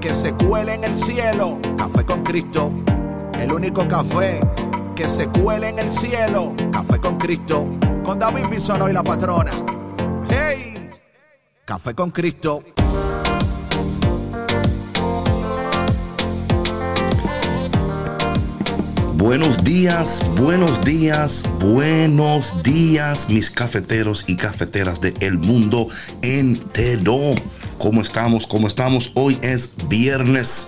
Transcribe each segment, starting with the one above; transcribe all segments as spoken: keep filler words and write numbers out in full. que se cuele en el cielo. Café con Cristo, el único café que se cuele en el cielo. Café con Cristo, con David Bisonó y la patrona. ¡Hey! Café con Cristo. Buenos días, buenos días, buenos días, mis cafeteros y cafeteras de el mundo entero. ¿Cómo estamos? ¿Cómo estamos? Hoy es viernes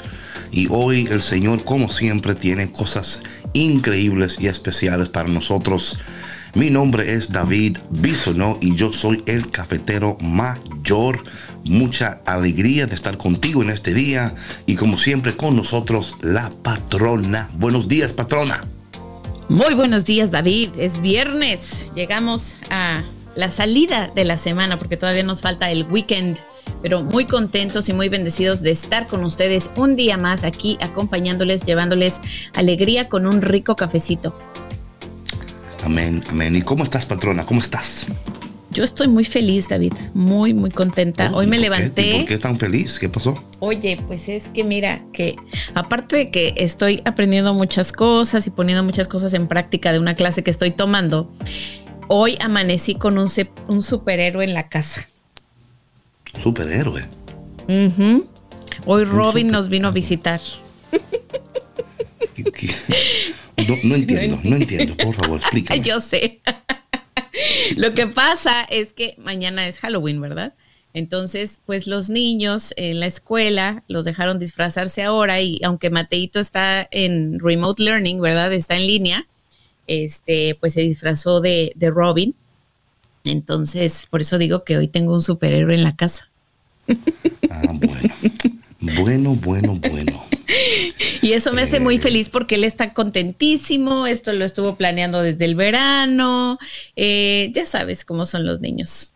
y hoy el Señor, como siempre, tiene cosas increíbles y especiales para nosotros. Mi nombre es David Bisonó y yo soy el cafetero mayor. Mucha alegría de estar contigo en este día y, como siempre, con nosotros la patrona. Buenos días, patrona. Muy buenos días, David. Es viernes. Llegamos a la salida de la semana porque todavía nos falta el weekend. Pero muy contentos y muy bendecidos de estar con ustedes un día más aquí acompañándoles, llevándoles alegría con un rico cafecito. Amén, amén. ¿Y cómo estás, patrona? ¿Cómo estás? Yo estoy muy feliz, David. Muy, muy contenta. Hoy me levanté. ¿Por qué tan feliz? ¿Qué pasó? Oye, pues es que mira, que aparte de que estoy aprendiendo muchas cosas y poniendo muchas cosas en práctica de una clase que estoy tomando, hoy amanecí con un, un superhéroe en la casa. Superhéroe. Uh-huh. Hoy Robin super... nos vino a visitar. No, no entiendo, no entiendo. Por favor, explícame. Yo sé. Lo que pasa es que mañana es Halloween, ¿verdad? Entonces, pues los niños en la escuela los dejaron disfrazarse ahora y aunque Mateito está en remote learning, ¿verdad? Está en línea, este, pues se disfrazó de, de Robin. Entonces, por eso digo que hoy tengo un superhéroe en la casa. Ah, bueno. Bueno, bueno, bueno. Y eso me eh, hace muy feliz porque él está contentísimo. Esto lo estuvo planeando desde el verano. Eh, ya sabes cómo son los niños.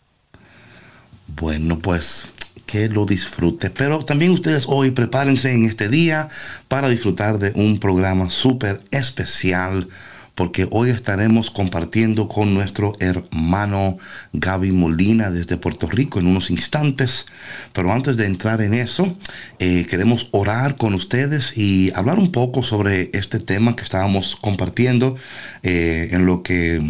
Bueno, pues que lo disfrute. Pero también ustedes hoy prepárense en este día para disfrutar de un programa súper especial, porque hoy estaremos compartiendo con nuestro hermano Gaby Molina desde Puerto Rico en unos instantes. Pero antes de entrar en eso, eh, queremos orar con ustedes y hablar un poco sobre este tema que estábamos compartiendo, eh, en lo que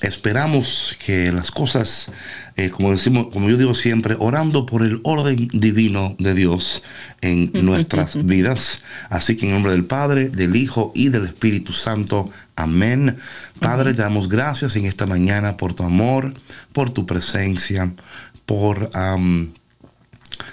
esperamos que las cosas, eh, como decimos, como yo digo siempre, orando por el orden divino de Dios en nuestras vidas. Así que en nombre del Padre, del Hijo y del Espíritu Santo. Amén. Padre, te damos gracias en esta mañana por tu amor, por tu presencia, por... Um,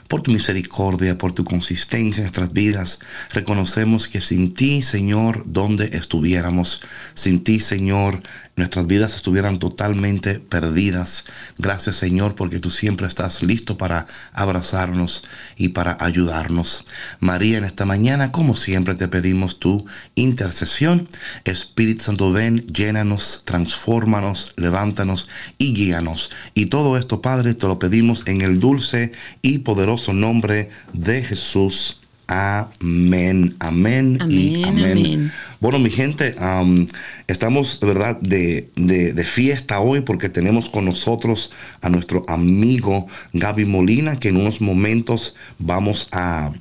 por tu misericordia, por tu consistencia en nuestras vidas. Reconocemos que sin ti, Señor, donde estuviéramos, sin ti, Señor, nuestras vidas estuvieran totalmente perdidas. Gracias, Señor, porque tú siempre estás listo para abrazarnos y para ayudarnos. María, en esta mañana, como siempre, te pedimos tu intercesión. Espíritu Santo, ven, llénanos, transfórmanos, levántanos y guíanos. Y todo esto, Padre, te lo pedimos en el dulce y poderoso nombre de Jesús. Amén, amén, amén y amén. amén. Bueno, mi gente, um, estamos de verdad de, de, de fiesta hoy porque tenemos con nosotros a nuestro amigo Gaby Molina, que en unos momentos vamos a,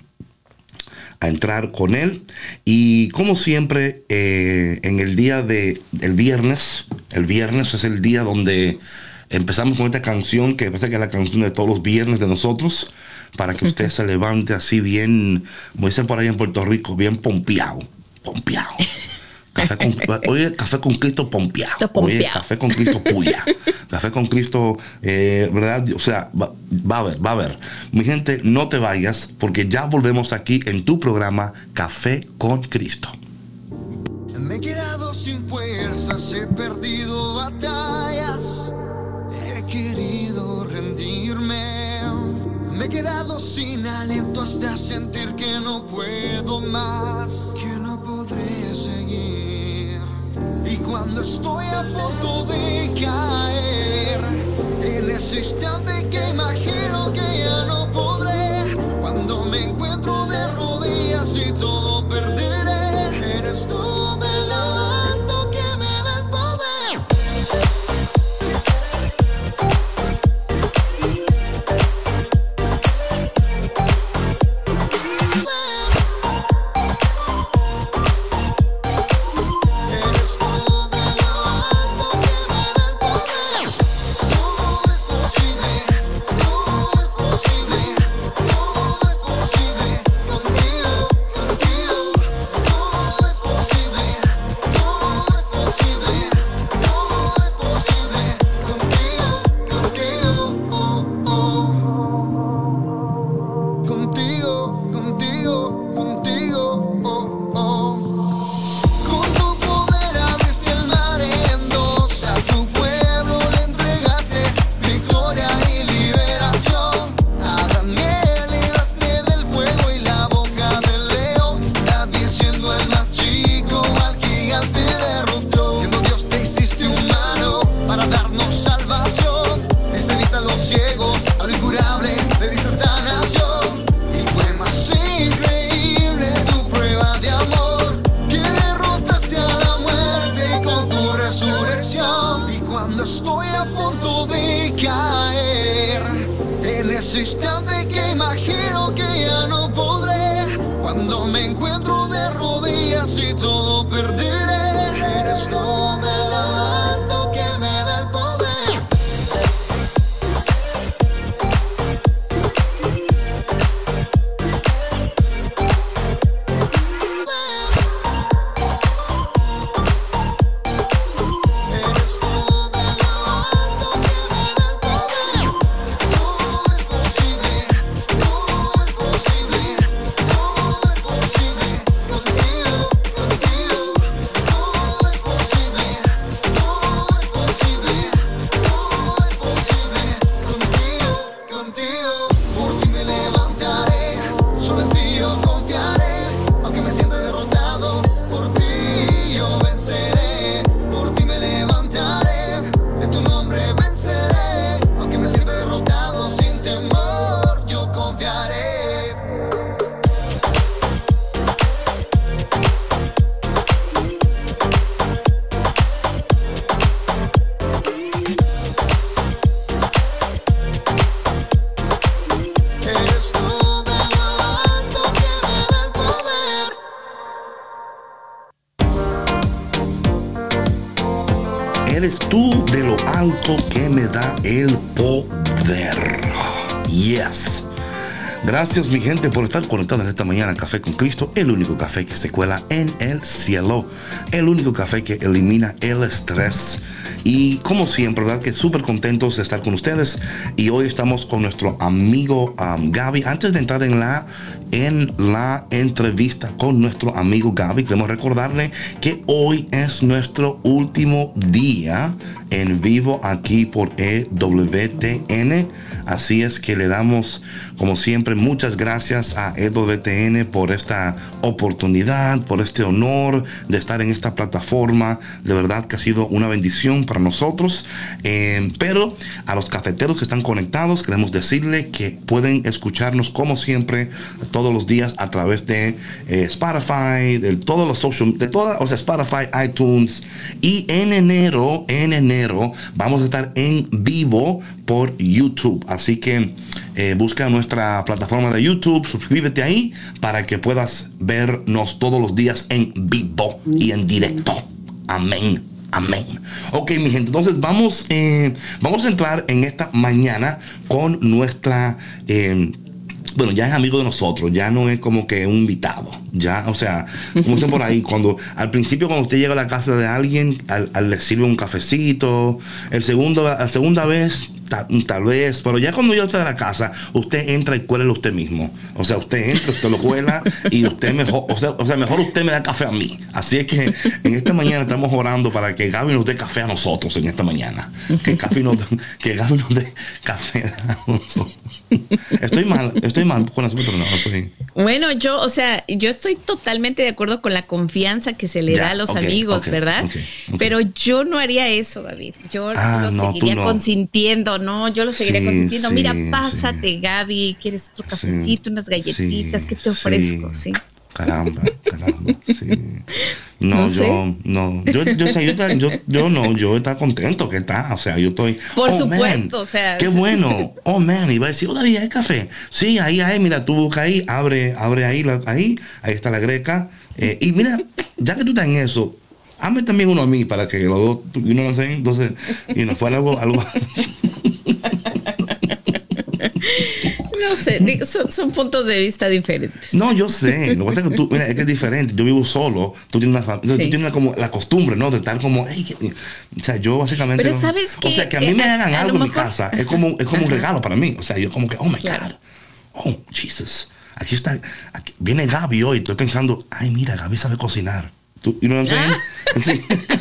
a entrar con él. Y como siempre, eh, en el día de el viernes, el viernes es el día donde empezamos con esta canción que parece que es la canción de todos los viernes de nosotros, para que usted se levante así bien, como dicen por ahí en Puerto Rico, bien pompeado, pompeado. Café con, oye, Café con Cristo pompeado. Oye, Café con Cristo puya. Café con Cristo, eh, ¿verdad? O sea, va, va a haber, va a haber. Mi gente, no te vayas, porque ya volvemos aquí en tu programa Café con Cristo. Me he quedado sin fuerzas, he perdido batallas, he querido rendirme. Me he quedado sin aliento hasta sentir que no puedo más. Cuando estoy a punto de caer en ese instante que imagino que ya no podré, cuando me encuentro de rodillas y todo perderé, eres tú del lado que me da el Gracias mi gente por estar conectados esta mañana a Café con Cristo, el único café que se cuela en el cielo, el único café que elimina el estrés. Y como siempre, ¿verdad? Que súper contentos de estar con ustedes. Y hoy estamos con nuestro amigo um, Gaby. Antes de entrar en la, en la entrevista con nuestro amigo Gaby, queremos recordarle que hoy es nuestro último día en vivo aquí por E W T N. Así es que le damos, como siempre, muchas gracias a E W T N por esta oportunidad, por este honor de estar en esta plataforma. De verdad que ha sido una bendición para nosotros. Eh, pero a los cafeteros que están conectados, queremos decirle que pueden escucharnos, como siempre, todos los días a través de eh, Spotify, de todos los social, de todas, o sea, Spotify, iTunes. Y en enero, en enero, vamos a estar en vivo por YouTube. Así que eh, busca nuestra plataforma de YouTube, suscríbete ahí para que puedas vernos todos los días en vivo y en directo. Amén. Amén. Ok, mi gente, entonces vamos, eh, vamos a entrar en esta mañana con nuestra... Eh, bueno, ya es amigo de nosotros, ya no es como que un invitado, ya, o sea, como dicen por ahí, cuando, al principio cuando usted llega a la casa de alguien, al, al le sirve un cafecito, el segundo, la segunda vez, ta, tal vez, pero ya cuando yo estoy en la casa, usted entra y cuélelo usted mismo, o sea, usted entra, usted lo cuela, y usted mejor, o sea, o sea, mejor usted me da café a mí, así es que en esta mañana estamos orando para que Gaby nos dé café a nosotros en esta mañana, que, Gaby nos, que Gaby nos dé café a nosotros. Estoy mal, estoy mal con las otras, no, estoy... Bueno, yo, o sea, yo estoy totalmente de acuerdo con la confianza que se le ya, da a los okay, amigos, okay, ¿verdad? Okay, okay. Pero yo no haría eso, David. Yo ah, lo no, seguiría no. consintiendo, no, yo lo seguiría sí, consintiendo. Sí, Mira, pásate, sí. Gaby, ¿quieres otro cafecito, sí, unas galletitas? Sí, ¿qué te ofrezco? Sí. ¿Sí? Caramba, caramba, sí. No, no sé. yo, no, yo, yo, o sea, yo, yo, yo no, yo está contento que está, o sea, yo estoy. Por oh, supuesto, man, o sea. Qué bueno, oh man, iba a decir, oh David, hay café. Sí, ahí, ahí, mira, tú busca ahí, abre, abre ahí, la, ahí, ahí está la greca. Eh, y mira, ya que tú estás en eso, hazme también uno a mí para que los dos, tú, you know what I'm saying? Entonces, y nos fue algo, algo. No sé, son, son puntos de vista diferentes. No, yo sé. Lo que pasa es que tú, mira, es que es diferente. Yo vivo solo. Tú tienes, una, sí. tú tienes una, como, la costumbre, ¿no? De estar como, hey, que, o sea, yo básicamente. Pero no, sabes que. O sea, que a mí a, me hagan algo en mejor... mi casa es como, es como un regalo para mí. O sea, yo como que, oh my claro. God. Oh, Jesus. Aquí está. Aquí, viene Gaby hoy. Estoy pensando, ay, mira, Gaby sabe cocinar. ¿Tú, you know what I'm saying? ¿Ah? Sí.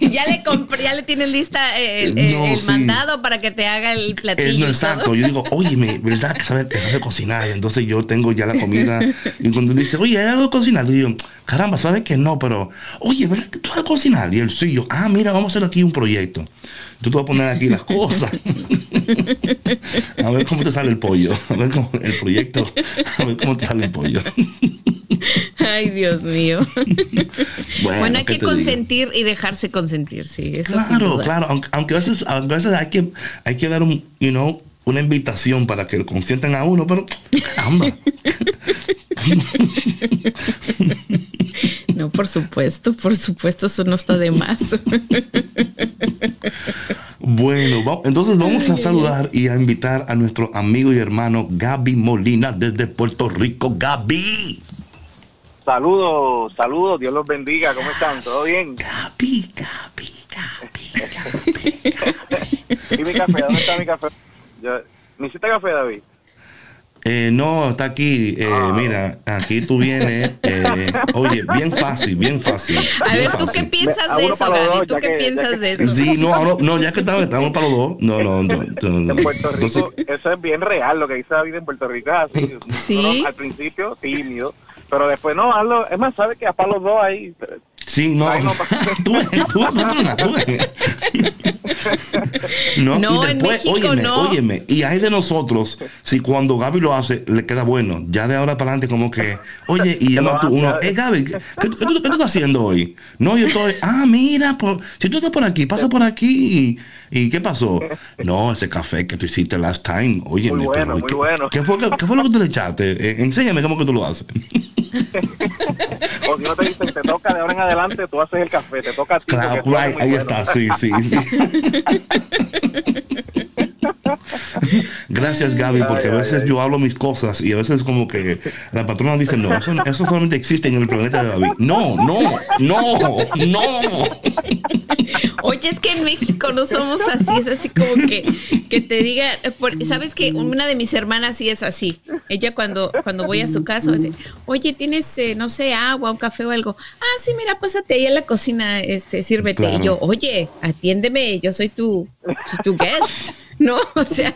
Ya le compré, ya le tienes lista el, el, no, el sí. mandado para que te haga el platillo. No, exacto. Yo digo, oye, ¿verdad que sabes sabe cocinar? Y entonces yo tengo ya la comida. Y cuando dice, oye, ¿hay algo de cocinar? Y yo, caramba, ¿sabes que no? Pero, oye, ¿verdad que tú vas a cocinar? Y él, sí, yo, ah, mira, vamos a hacer aquí un proyecto. Yo te voy a poner aquí las cosas. A ver cómo te sale el pollo. A ver cómo el proyecto. A ver cómo te sale el pollo. Ay, Dios mío. Bueno, bueno, hay que consentir digo? y dejarse consentir, sí. Eso claro, claro. Aunque, aunque, a veces, aunque a veces hay que, hay que dar un, you know, una invitación para que lo consientan a uno, pero caramba. No, por supuesto, por supuesto, eso no está de más. Bueno, va, entonces vamos a saludar y a invitar a nuestro amigo y hermano Gaby Molina desde Puerto Rico. Gaby. Saludos, saludos, Dios los bendiga, ¿cómo están? ¿Todo bien? Gaby, Gaby, Gaby, Gaby, Gaby. ¿Y mi café? ¿Dónde está mi café? Yo, ¿me hiciste café, David? Eh, no, está aquí, eh, ah. mira, aquí tú vienes, eh, oye, bien fácil, bien fácil. A ver, ¿tú qué piensas de eso, Gaby? ¿Tú qué piensas de eso? Sí, no, no, no, ya que estamos, estamos para los dos, no, no, no. no, no. En Puerto Rico, entonces, eso es bien real, lo que dice David en Puerto Rico, así, ¿sí? ¿no? Al principio tímido, pero después no, hazlo, es más, ¿sabes que a para los dos ahí? Sí, no, no tú, tú, tú, tú, no, no, y después, en México, óyeme, no. óyeme, y hay de nosotros, si cuando Gaby lo hace, le queda bueno, ya de ahora para adelante como que, oye, y llama tú uno, eh, Gaby, ¿qué, qué, qué, tú, ¿qué tú estás haciendo hoy? No, yo estoy, ah, mira, por, si tú estás por aquí, pasa por aquí, y, y ¿qué pasó? No, ese café que tú hiciste last time, óyeme. Muy bueno, pero, muy ¿qué, bueno. ¿qué fue, qué, ¿Qué fue lo que tú le echaste? Eh, enséñame cómo que tú lo haces. O si no te dicen, te toca de ahora en adelante, tú haces el café, te toca a ti. Claro, right, ahí bueno. está, sí, sí, sí. Gracias, Gaby, porque ay, a veces ay, yo ay. hablo mis cosas y a veces como que la patrona dice, no, eso, eso solamente existe en el planeta de David. No, no, no, no. Oye, es que en México no somos así, es así como que, que te diga, sabes que una de mis hermanas sí es así. Ella cuando, cuando voy a su casa me dice, oye, tienes, eh, no sé, agua, un café o algo. Ah, sí, mira, pásate ahí a la cocina, este, sírvete. Claro. Y yo, oye, atiéndeme, yo soy tu, soy tu guest. No, o sea.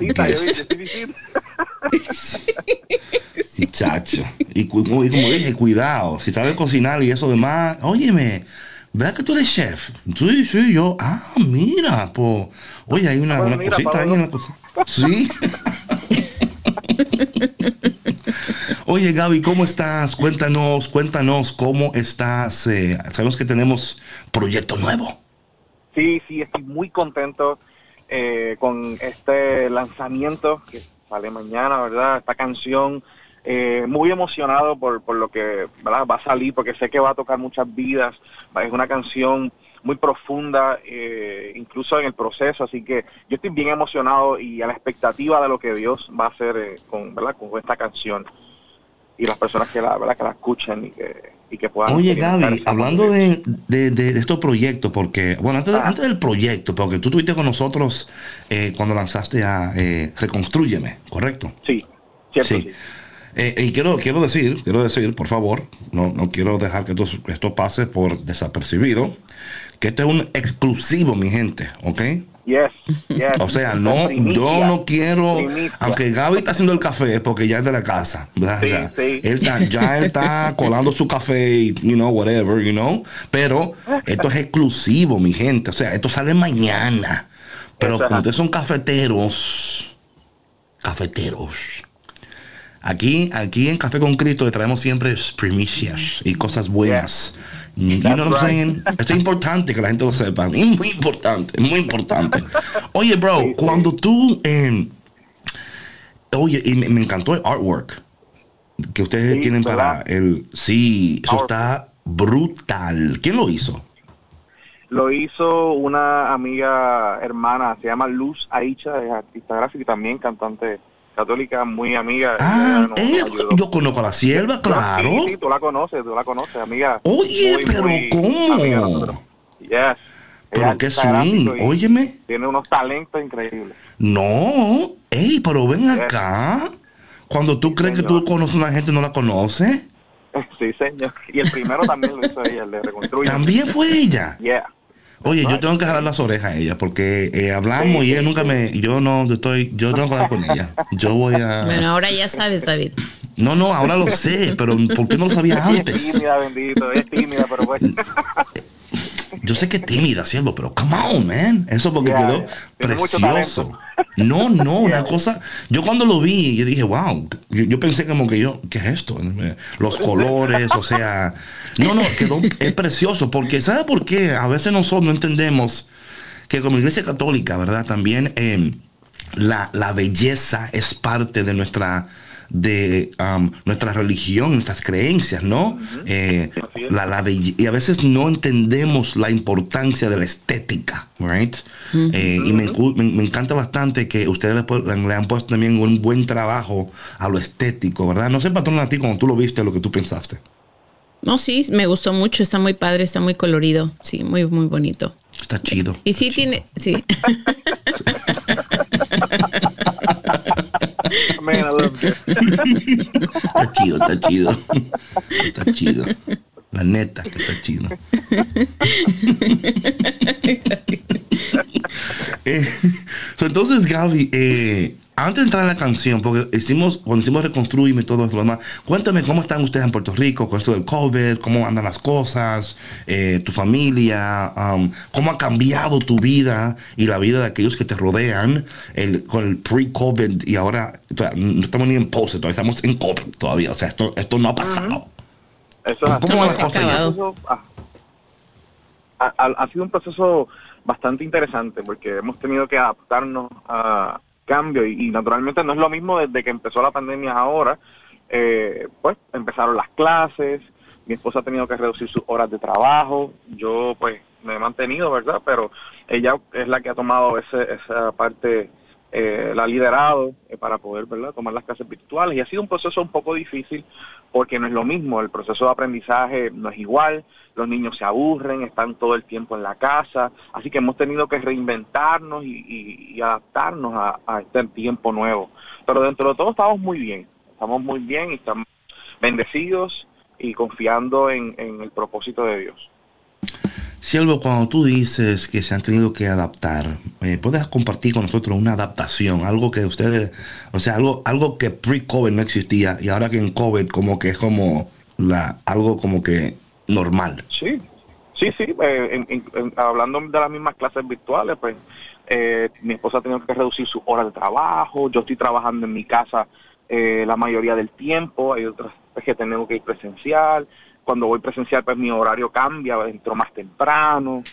Sí, chacho. Y como, y como dije, cuidado. Si sabes cocinar y eso demás, óyeme, ¿verdad que tú eres chef? Sí, sí, yo. Ah, mira, pues. Oye, hay una, bueno, una mira, cosita ahí en la cocina. Sí. Oye, Gaby, ¿cómo estás? Cuéntanos, cuéntanos cómo estás. Eh, sabemos que tenemos proyecto nuevo. Sí, sí, estoy muy contento. Eh, con este lanzamiento que sale mañana, ¿verdad? Esta canción, eh, muy emocionado por, por lo que, ¿verdad? Va a salir, porque sé que va a tocar muchas vidas. Es una canción muy profunda, eh, incluso en el proceso, así que yo estoy bien emocionado y a la expectativa de lo que Dios va a hacer, eh, con, ¿verdad? Con esta canción y las personas que la, ¿verdad? Que la escuchen y que... Y que puedan. Oye, Gaby, hablando de, de, de, de estos proyectos, porque, bueno, antes, de, ah. antes del proyecto, porque tú estuviste con nosotros, eh, cuando lanzaste a, eh, Reconstrúyeme, ¿correcto? Sí, cierto. Sí. Sí. Eh, y quiero, quiero decir, quiero decir, por favor, no, no quiero dejar que esto, esto pase por desapercibido, que esto es un exclusivo, mi gente, ¿ok? Yes, yes. O sea, no, yo no quiero, primicia. Aunque Gaby está haciendo el café, porque ya es de la casa, ¿verdad? Sí, o sea, sí. Él está, ya él está colando su café y, you know, whatever, you know. Pero esto es exclusivo, mi gente. O sea, esto sale mañana. Pero como ustedes son cafeteros, cafeteros. Aquí, aquí en Café con Cristo le traemos siempre primicias y cosas buenas. Yes. You know what I'm saying? Esto es importante que la gente lo sepa. Es muy importante, muy importante. Oye, bro, sí, cuando sí. tú... Eh, oye, y me, me encantó el artwork que ustedes sí, tienen para el... Sí, eso está brutal. ¿Quién lo hizo? Lo hizo una amiga hermana, se llama Luz Aicha, es artista gráfica y también cantante católica, muy amiga. Ah, eh, yo conozco a la sierva, claro. Sí, sí, tú la conoces, tú la conoces, amiga. Oye, muy, pero muy ¿cómo? Yes. Pero qué swing, óyeme. Tiene unos talentos increíbles. No, ey, pero ven yes. acá. Cuando tú sí, crees señor. que tú conoces a una gente, ¿no la conoces? Sí, señor. Y el primero también lo hizo ella, el de Reconstrúyeme. También fue ella. Yeah. Oye, yo tengo que jalar las orejas a ella porque eh, hablamos sí, y ella nunca me... Yo no estoy... Yo tengo que hablar con ella. Yo voy a... Bueno, ahora ya sabes, David. No, no, ahora lo sé, pero ¿por qué no lo sabía antes? Es tímida, bendito. Es tímida, pero bueno. Yo sé que es tímida, siervo, pero come on, man. Eso porque yeah, quedó yeah. precioso. No, no, una cosa... Yo cuando lo vi, yo dije, wow. Yo, yo pensé como que yo... ¿Qué es esto? Los colores, o sea... No, no, quedó... Es precioso. Porque, ¿sabe por qué? A veces nosotros no entendemos que como iglesia católica, ¿verdad? También eh, la, la belleza es parte de nuestra... de um, nuestra religión, nuestras creencias, ¿no? Uh-huh. Eh, la, la belle- y a veces no entendemos la importancia de la estética, right? Uh-huh. Eh, y me, me, me encanta bastante que ustedes le, le han puesto también un buen trabajo a lo estético, ¿verdad? No sé, patrón, a ti, cuando tú lo viste, lo que tú pensaste. No, sí, me gustó mucho, está muy padre, está muy colorido, sí, muy, muy bonito. Está chido. Y sí tiene, sí. Man, I love you. Está chido, está chido. Está chido. La neta que está chido. eh, so entonces, Gaby, eh, antes de entrar en la canción, porque hicimos, cuando hicimos Reconstrúyeme y todo eso demás, cuéntame cómo están ustedes en Puerto Rico con esto del COVID, cómo andan las cosas, eh, tu familia, um, cómo ha cambiado tu vida y la vida de aquellos que te rodean el, con el pre-COVID y ahora, o sea, no estamos ni en post, todavía estamos en COVID todavía, o sea, esto, esto no ha pasado. Uh-huh. Eso ha ¿Cómo las cosas? Ha, ha, ha sido un proceso bastante interesante porque hemos tenido que adaptarnos a cambio y, y naturalmente no es lo mismo desde que empezó la pandemia ahora, eh, pues empezaron las clases, mi esposa ha tenido que reducir sus horas de trabajo, yo pues me he mantenido, ¿verdad? Pero ella es la que ha tomado ese, esa parte, eh, la ha liderado eh, para poder, ¿verdad?, tomar las clases virtuales y ha sido un proceso un poco difícil porque no es lo mismo, el proceso de aprendizaje no es igual, los niños se aburren, están todo el tiempo en la casa, así que hemos tenido que reinventarnos y, y, y adaptarnos a, a este tiempo nuevo. Pero dentro de todo estamos muy bien, estamos muy bien y estamos bendecidos y confiando en, en el propósito de Dios. Siervo, cuando tú dices que se han tenido que adaptar, ¿puedes compartir con nosotros una adaptación? Algo que ustedes, o sea, algo, algo que pre-COVID no existía y ahora que en COVID como que es como la, algo como que... normal. Sí, sí, sí. Eh, en, en, hablando de las mismas clases virtuales, pues eh, mi esposa ha tenido que reducir sus horas de trabajo, yo estoy trabajando en mi casa eh, la mayoría del tiempo, hay otras que tengo que ir presencial, cuando voy presencial pues mi horario cambia, entro más temprano,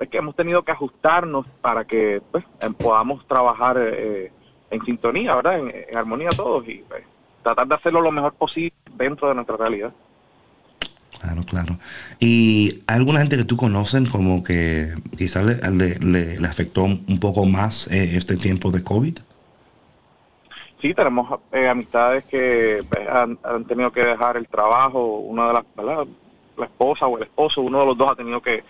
es que hemos tenido que ajustarnos para que pues podamos trabajar eh, en sintonía, ¿verdad? En, en armonía todos y pues, tratar de hacerlo lo mejor posible dentro de nuestra realidad. Claro, claro. ¿Y hay alguna gente que tú conoces como que quizás le, le, le, le afectó un poco más eh, este tiempo de COVID? Sí, tenemos eh, amistades que han, han tenido que dejar el trabajo, una de las, ¿verdad? La esposa o el esposo, uno de los dos ha tenido que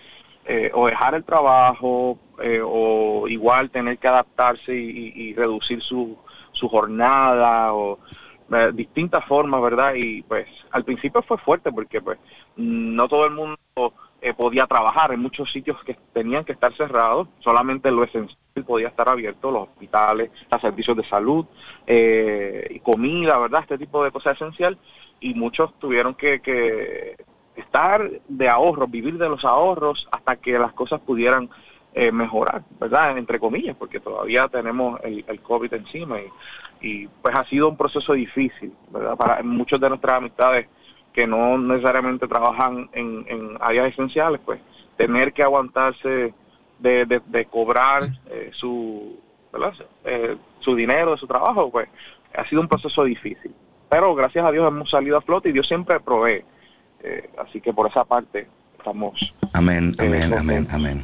eh, o dejar el trabajo eh, o igual tener que adaptarse y, y, y reducir su, su jornada o... distintas formas, ¿verdad? Y pues al principio fue fuerte porque pues no todo el mundo eh, podía trabajar. En muchos sitios que tenían que estar cerrados, solamente lo esencial podía estar abierto, los hospitales, los servicios de salud, eh, comida, ¿verdad? Este tipo de cosas esencial, y muchos tuvieron que, que estar de ahorros, vivir de los ahorros hasta que las cosas pudieran eh, mejorar, ¿verdad? Entre comillas, porque todavía tenemos el, el COVID encima y, y pues ha sido un proceso difícil, ¿verdad? Para muchos de nuestras amistades que no necesariamente trabajan en, en áreas esenciales, pues tener que aguantarse de, de, de cobrar eh, su, ¿verdad? Eh, su dinero de su trabajo, pues ha sido un proceso difícil. Pero gracias a Dios hemos salido a flote y Dios siempre provee. Eh, así que por esa parte estamos... Amén, amén, eh, amén, amén.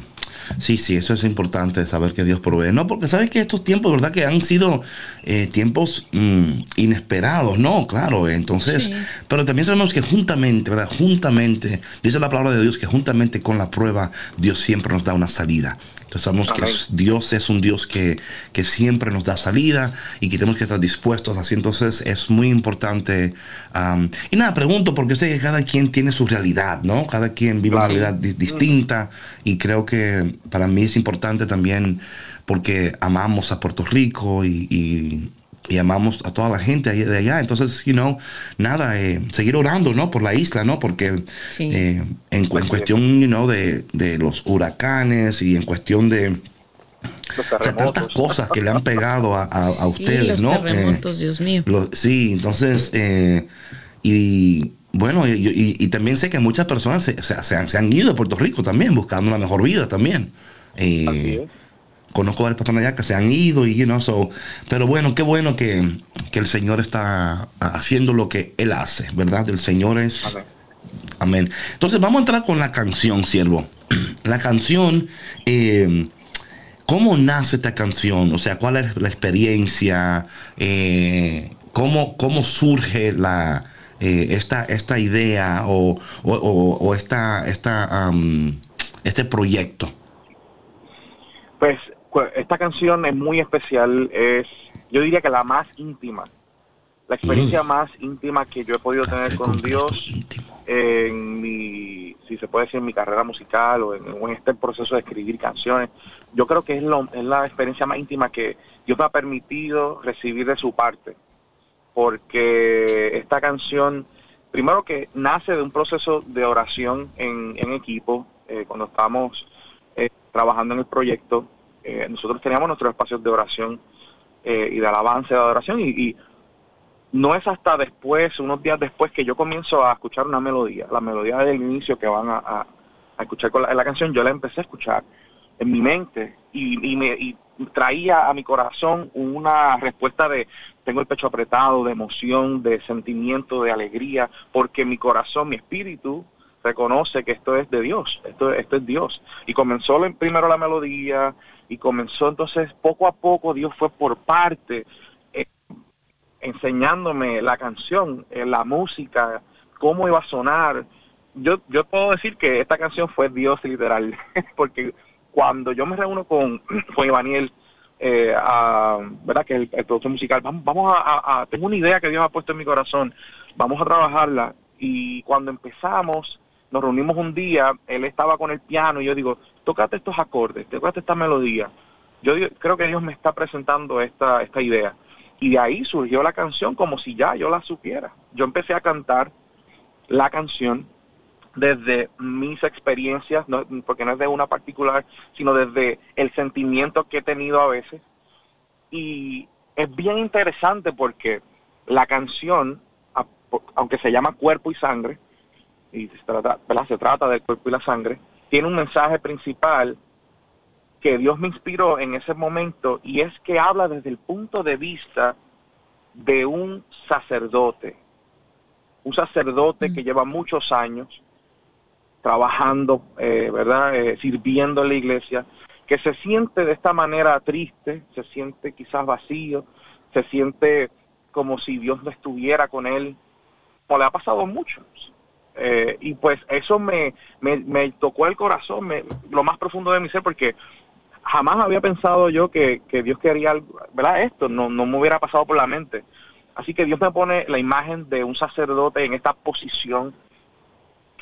Sí, sí, eso es importante, saber que Dios provee. No, porque sabes que estos tiempos, ¿verdad? Que han sido eh, tiempos mmm, inesperados, ¿no? Claro, entonces, sí. Pero también sabemos que juntamente, ¿verdad? Juntamente, dice la palabra de Dios que juntamente con la prueba, Dios siempre nos da una salida. Entonces sabemos Amén. que Dios es un Dios que, que siempre nos da salida y que tenemos que estar dispuestos así. Entonces es muy importante. Um, y nada, pregunto, porque sé que cada quien tiene su realidad, ¿no? Cada quien vive una sí. realidad di- distinta y creo que para mí es importante también porque amamos a Puerto Rico y... y Y amamos a toda la gente de allá. Entonces, you know, nada, eh, seguir orando, ¿no? Por la isla, ¿no? Porque sí. eh, en, en cuestión, you know, de, de los huracanes y en cuestión de... O sea, tantas cosas que le han pegado a, a, a ustedes, sí, los ¿no? Los terremotos, eh, Dios mío. Lo, sí, entonces, eh, y... Bueno, y, y, y también sé que muchas personas se, se, se, han, se han ido a Puerto Rico también, buscando una mejor vida también. Eh, Así es. Conozco a varias personas allá que se han ido y you know, so, pero bueno, qué bueno que, que el Señor está haciendo lo que Él hace, ¿verdad? El Señor es... Amén. Amén. Entonces vamos a entrar con la canción, siervo. La canción, eh, ¿cómo nace esta canción? O sea, ¿cuál es la experiencia? Eh, ¿cómo, cómo surge la eh, esta, esta idea o, o, o, o esta, esta, um, este proyecto? Pues esta canción es muy especial, es, yo diría que la más íntima, la experiencia mm. más íntima que yo he podido Café tener con, con Dios en mi, si se puede decir, en mi carrera musical o en, en este proceso de escribir canciones. Yo creo que es, lo, es la experiencia más íntima que Dios me ha permitido recibir de su parte, porque esta canción, primero que nace de un proceso de oración en, en equipo, eh, cuando estábamos eh, trabajando en el proyecto. Eh, nosotros teníamos nuestros espacios de oración eh, y de alabanza, de adoración, y, y no es hasta después, unos días después, que yo comienzo a escuchar una melodía, la melodía del inicio que van a, a, a escuchar con la, la canción. Yo la empecé a escuchar en mi mente y, y, me, y traía a mi corazón una respuesta de tengo el pecho apretado, de emoción, de sentimiento, de alegría, porque mi corazón, mi espíritu reconoce que esto es de Dios, esto, esto es Dios. Y comenzó primero la melodía, y comenzó entonces, poco a poco, Dios fue por parte, eh, enseñándome la canción, eh, la música, cómo iba a sonar. Yo yo puedo decir que esta canción fue Dios literal, porque cuando yo me reúno con, con Ivániel, eh, a, ¿verdad? Que es el, el productor musical, vamos, vamos a, a... Tengo una idea que Dios ha puesto en mi corazón, vamos a trabajarla. Y cuando empezamos, nos reunimos un día, él estaba con el piano y yo digo... Tócate estos acordes, tócate esta melodía. Yo digo, creo que Dios me está presentando esta, esta idea. Y de ahí surgió la canción como si ya yo la supiera. Yo empecé a cantar la canción desde mis experiencias, no, porque no es de una particular, sino desde el sentimiento que he tenido a veces. Y es bien interesante porque la canción, aunque se llama Cuerpo y Sangre, y se trata, ¿verdad? Se trata del cuerpo y la sangre, tiene un mensaje principal que Dios me inspiró en ese momento, y es que habla desde el punto de vista de un sacerdote, un sacerdote mm. que lleva muchos años trabajando, eh, ¿verdad? Eh, sirviendo en la iglesia, que se siente de esta manera triste, se siente quizás vacío, se siente como si Dios no estuviera con él, como le ha pasado a muchos. Eh, y pues eso me, me, me tocó el corazón, me, lo más profundo de mi ser, porque jamás había pensado yo que, que Dios quería algo, ¿verdad? Esto no, no me hubiera pasado por la mente. Así que Dios me pone la imagen de un sacerdote en esta posición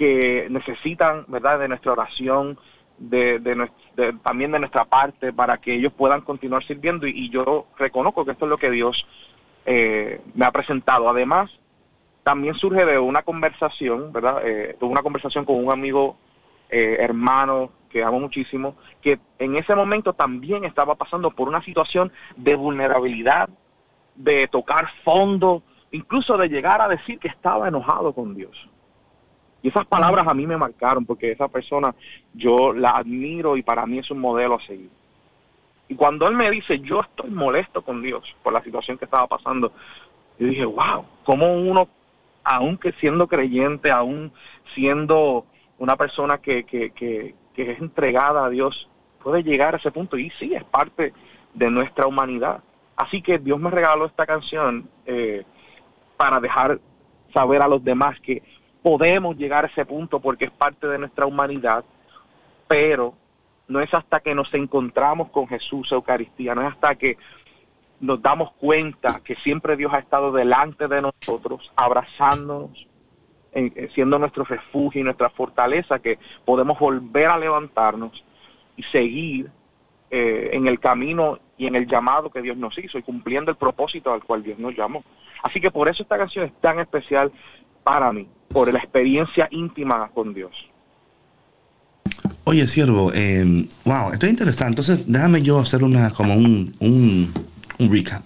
que necesitan, ¿verdad?, de nuestra oración, de, de, de, también de nuestra parte, para que ellos puedan continuar sirviendo. Y, y yo reconozco que esto es lo que Dios eh, me ha presentado. Además, también surge de una conversación, ¿verdad? Eh, tuve una conversación con un amigo, eh, hermano, que amo muchísimo, que en ese momento también estaba pasando por una situación de vulnerabilidad, de tocar fondo, incluso de llegar a decir que estaba enojado con Dios. Y esas palabras a mí me marcaron, porque esa persona yo la admiro y para mí es un modelo a seguir. Y cuando él me dice, yo estoy molesto con Dios por la situación que estaba pasando, yo dije, wow, cómo uno, aún que siendo creyente, aún siendo una persona que, que, que, que es entregada a Dios, puede llegar a ese punto. Y sí, es parte de nuestra humanidad. Así que Dios me regaló esta canción eh, para dejar saber a los demás que podemos llegar a ese punto porque es parte de nuestra humanidad, pero no es hasta que nos encontramos con Jesús, Eucaristía, no es hasta que nos damos cuenta que siempre Dios ha estado delante de nosotros, abrazándonos, eh, siendo nuestro refugio y nuestra fortaleza, que podemos volver a levantarnos y seguir eh, en el camino y en el llamado que Dios nos hizo y cumpliendo el propósito al cual Dios nos llamó. Así que por eso esta canción es tan especial para mí, por la experiencia íntima con Dios. Oye, siervo, eh, wow, esto es interesante. Entonces, déjame yo hacer una como un... un... un recap.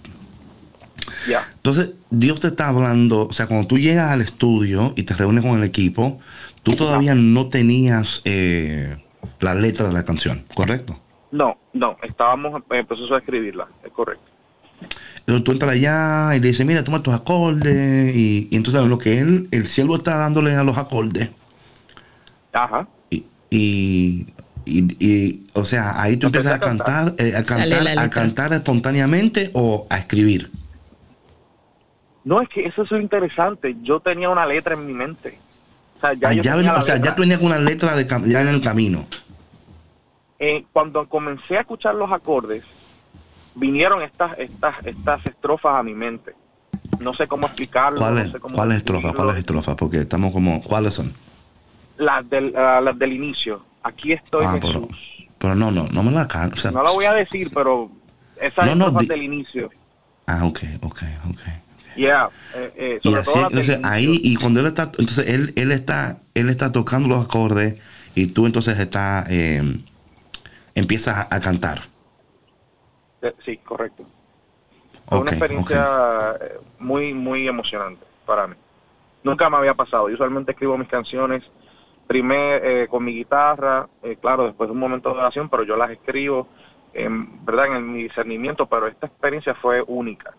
Yeah. Entonces, Dios te está hablando, o sea, cuando tú llegas al estudio y te reúnes con el equipo, tú todavía no tenías eh, la letra de la canción, ¿correcto? No, no, estábamos en proceso de escribirla, es correcto. Entonces tú entras allá y le dices, mira, toma tus acordes, y, y entonces lo que él, el siervo está dándole a los acordes. Ajá. Y... y Y, y o sea, ahí tú empiezas a cantar, eh, a cantar, a cantar espontáneamente o a escribir. No, es que eso es interesante. Yo tenía una letra en mi mente. O sea, ya, ah, ya, tenía o sea, ya tenía una letra de ya en el camino. Eh, cuando comencé a escuchar los acordes, vinieron estas, estas, estas estrofas a mi mente. No sé cómo explicarlo. ¿Cuáles no sé ¿cuál estrofas? ¿Cuáles estrofas? Porque estamos como, ¿cuáles son? Las del, uh, las del inicio. Aquí estoy, ah, Jesús. Pero, pero no, no, no me la canto. Sea, no la voy a decir, pero esa no, es no, di- del inicio. Ah, ok, ok, ok. okay. Yeah, eh, eh, sobre y así, todo la entonces ahí, y cuando él está, entonces él, él está, él está tocando los acordes y tú entonces estás, eh, empiezas a, a cantar. Sí, correcto. Fue okay, una experiencia okay. muy, muy emocionante para mí. Nunca me había pasado. Yo usualmente escribo mis canciones Primer, eh, con mi guitarra, eh, claro, después de un momento de oración, pero yo las escribo, eh, ¿verdad?, en el, mi discernimiento, pero esta experiencia fue única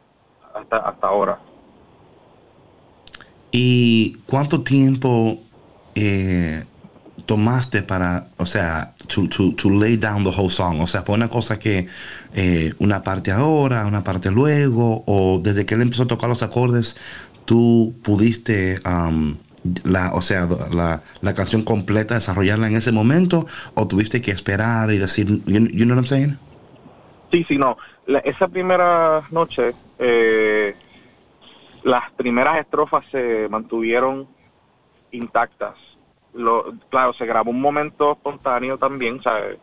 hasta, hasta ahora. ¿Y cuánto tiempo eh, tomaste para, o sea, to, to, to lay down the whole song? O sea, ¿fue una cosa que eh, una parte ahora, una parte luego, o desde que él empezó a tocar los acordes, tú pudiste... Um, La, o sea, la, la canción completa, desarrollarla en ese momento, o tuviste que esperar y decir, you, you know what I'm saying? Sí, sí, no. La, esa primera noche, eh, las primeras estrofas se mantuvieron intactas. Lo, claro, se grabó un momento espontáneo también, ¿sabes?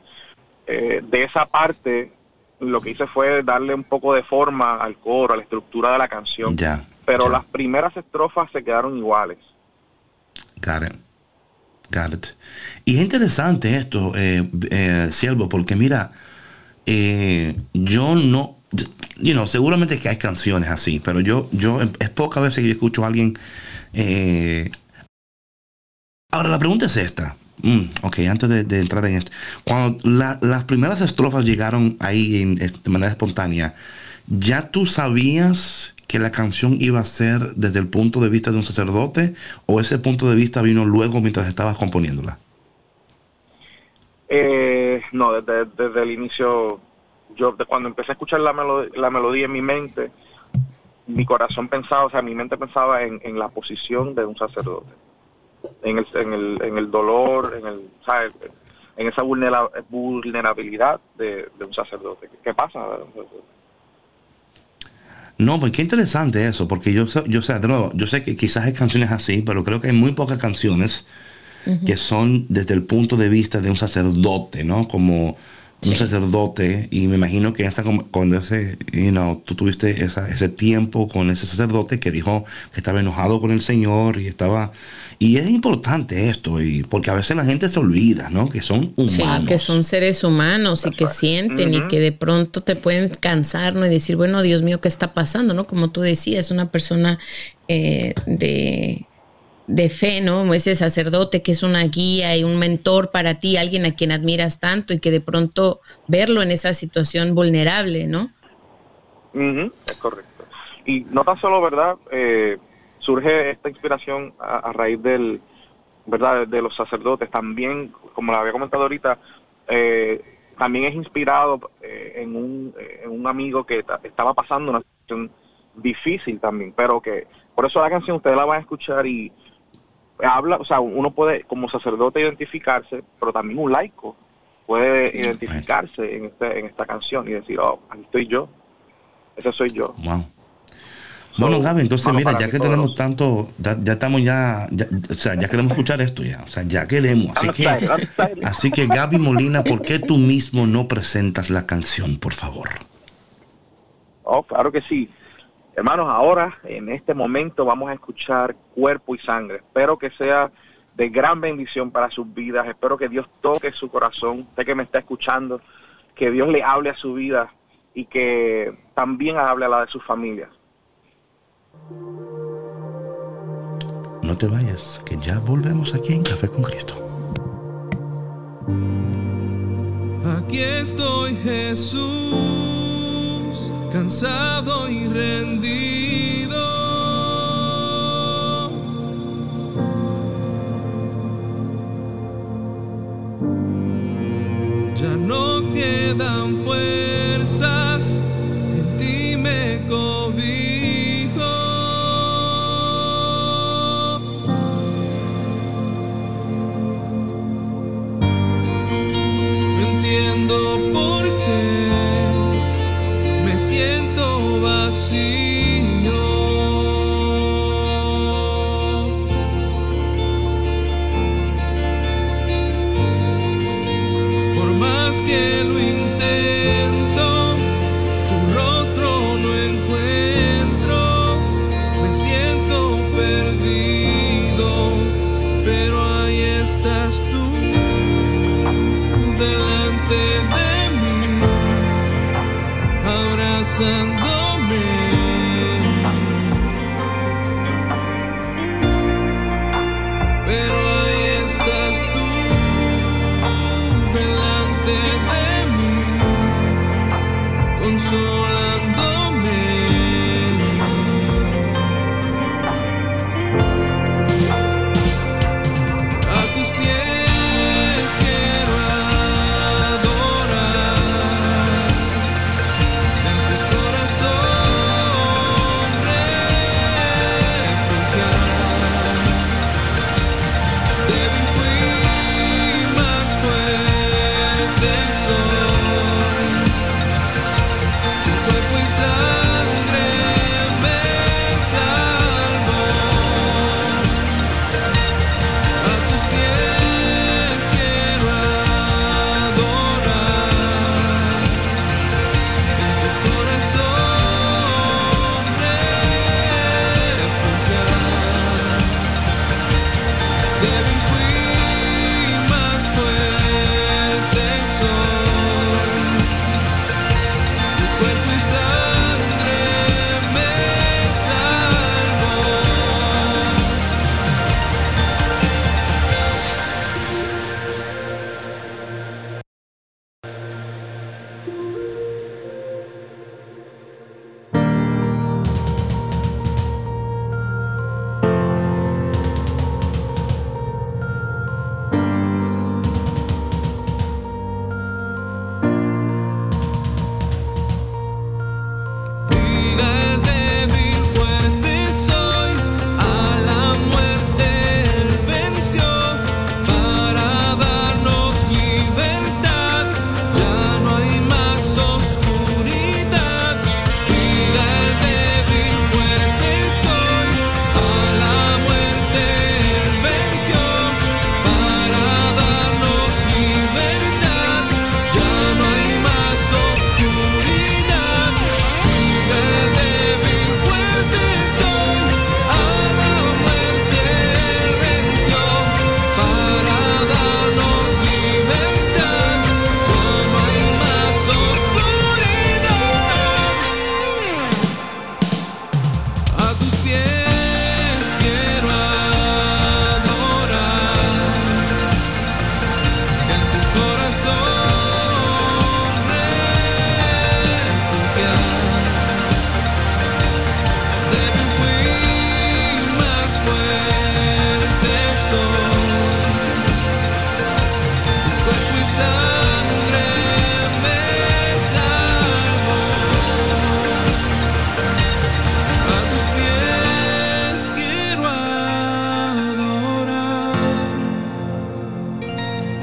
Eh, de esa parte, lo que hice fue darle un poco de forma al coro, a la estructura de la canción. Ya, pero ya. Las primeras estrofas se quedaron iguales. Got it. Got it. Y es interesante esto, eh, eh, siervo, porque mira, eh, yo no, you know, seguramente que hay canciones así, pero yo, yo es poca veces que yo escucho a alguien. Eh. Ahora la pregunta es esta. Mm, ok, antes de, de entrar en esto, cuando la, las primeras estrofas llegaron ahí en, de manera espontánea, ¿ya tú sabías que la canción iba a ser desde el punto de vista de un sacerdote, o ese punto de vista vino luego mientras estabas componiéndola? Eh, no, desde, desde el inicio, yo de cuando empecé a escuchar la, melo, la melodía en mi mente, mi corazón pensaba, o sea, mi mente pensaba en, en la posición de un sacerdote, en el, en el, en el dolor, en el, ¿sabes?, en esa vulnera, vulnerabilidad de, de un sacerdote. ¿Qué pasa? No, pues qué interesante eso, porque yo, yo, o sea, de nuevo, yo sé que quizás hay canciones así, pero creo que hay muy pocas canciones uh-huh. que son desde el punto de vista de un sacerdote, ¿no? Como sí. un sacerdote, y me imagino que hasta cuando ese, you know, tú tuviste esa, ese tiempo con ese sacerdote que dijo que estaba enojado con el Señor y estaba... Y es importante esto, y porque a veces la gente se olvida, ¿no? Que son humanos. Sí, que son seres humanos y que sienten uh-huh. y que de pronto te pueden cansar, ¿no? Y decir, bueno, Dios mío, ¿qué está pasando? ¿No? Como tú decías, una persona eh, de... de fe, ¿no? Ese sacerdote que es una guía y un mentor para ti, alguien a quien admiras tanto y que de pronto verlo en esa situación vulnerable, ¿no? Uh-huh, es correcto. Y no tan solo, ¿verdad? Eh, surge esta inspiración a, a raíz del, ¿verdad? De los sacerdotes. También, como lo había comentado ahorita, eh, también es inspirado eh, en, un, en un amigo que t- estaba pasando una situación difícil también, pero que por eso la canción ustedes la van a escuchar y habla, o sea, uno puede como sacerdote identificarse, pero también un laico puede identificarse en, este, en esta canción y decir, oh, aquí estoy yo, ese soy yo. Wow. Bueno, Gaby, entonces mira, ya que tenemos tanto, ya, ya estamos ya, ya, o sea, ya queremos escuchar esto ya, o sea, ya queremos, así que, así que Gaby Molina, ¿por qué tú mismo no presentas la canción, por favor? Oh, claro que sí. Hermanos, ahora, en este momento, vamos a escuchar Cuerpo y Sangre. Espero que sea de gran bendición para sus vidas. Espero que Dios toque su corazón. Usted que me está escuchando, que Dios le hable a su vida y que también hable a la de sus familias. No te vayas, que ya volvemos aquí en Café con Cristo. Aquí estoy, Jesús. Cansado y rendido, ya no quedan fuerzas, en ti me cobijo, no entiendo por qué. Me siento vacío. Por más que lo intento, tu rostro no encuentro. Me siento perdido, pero ahí estás tú delante de mí. Abrazándome, pero ahí estás tú delante de mí, consolándome. A tus pies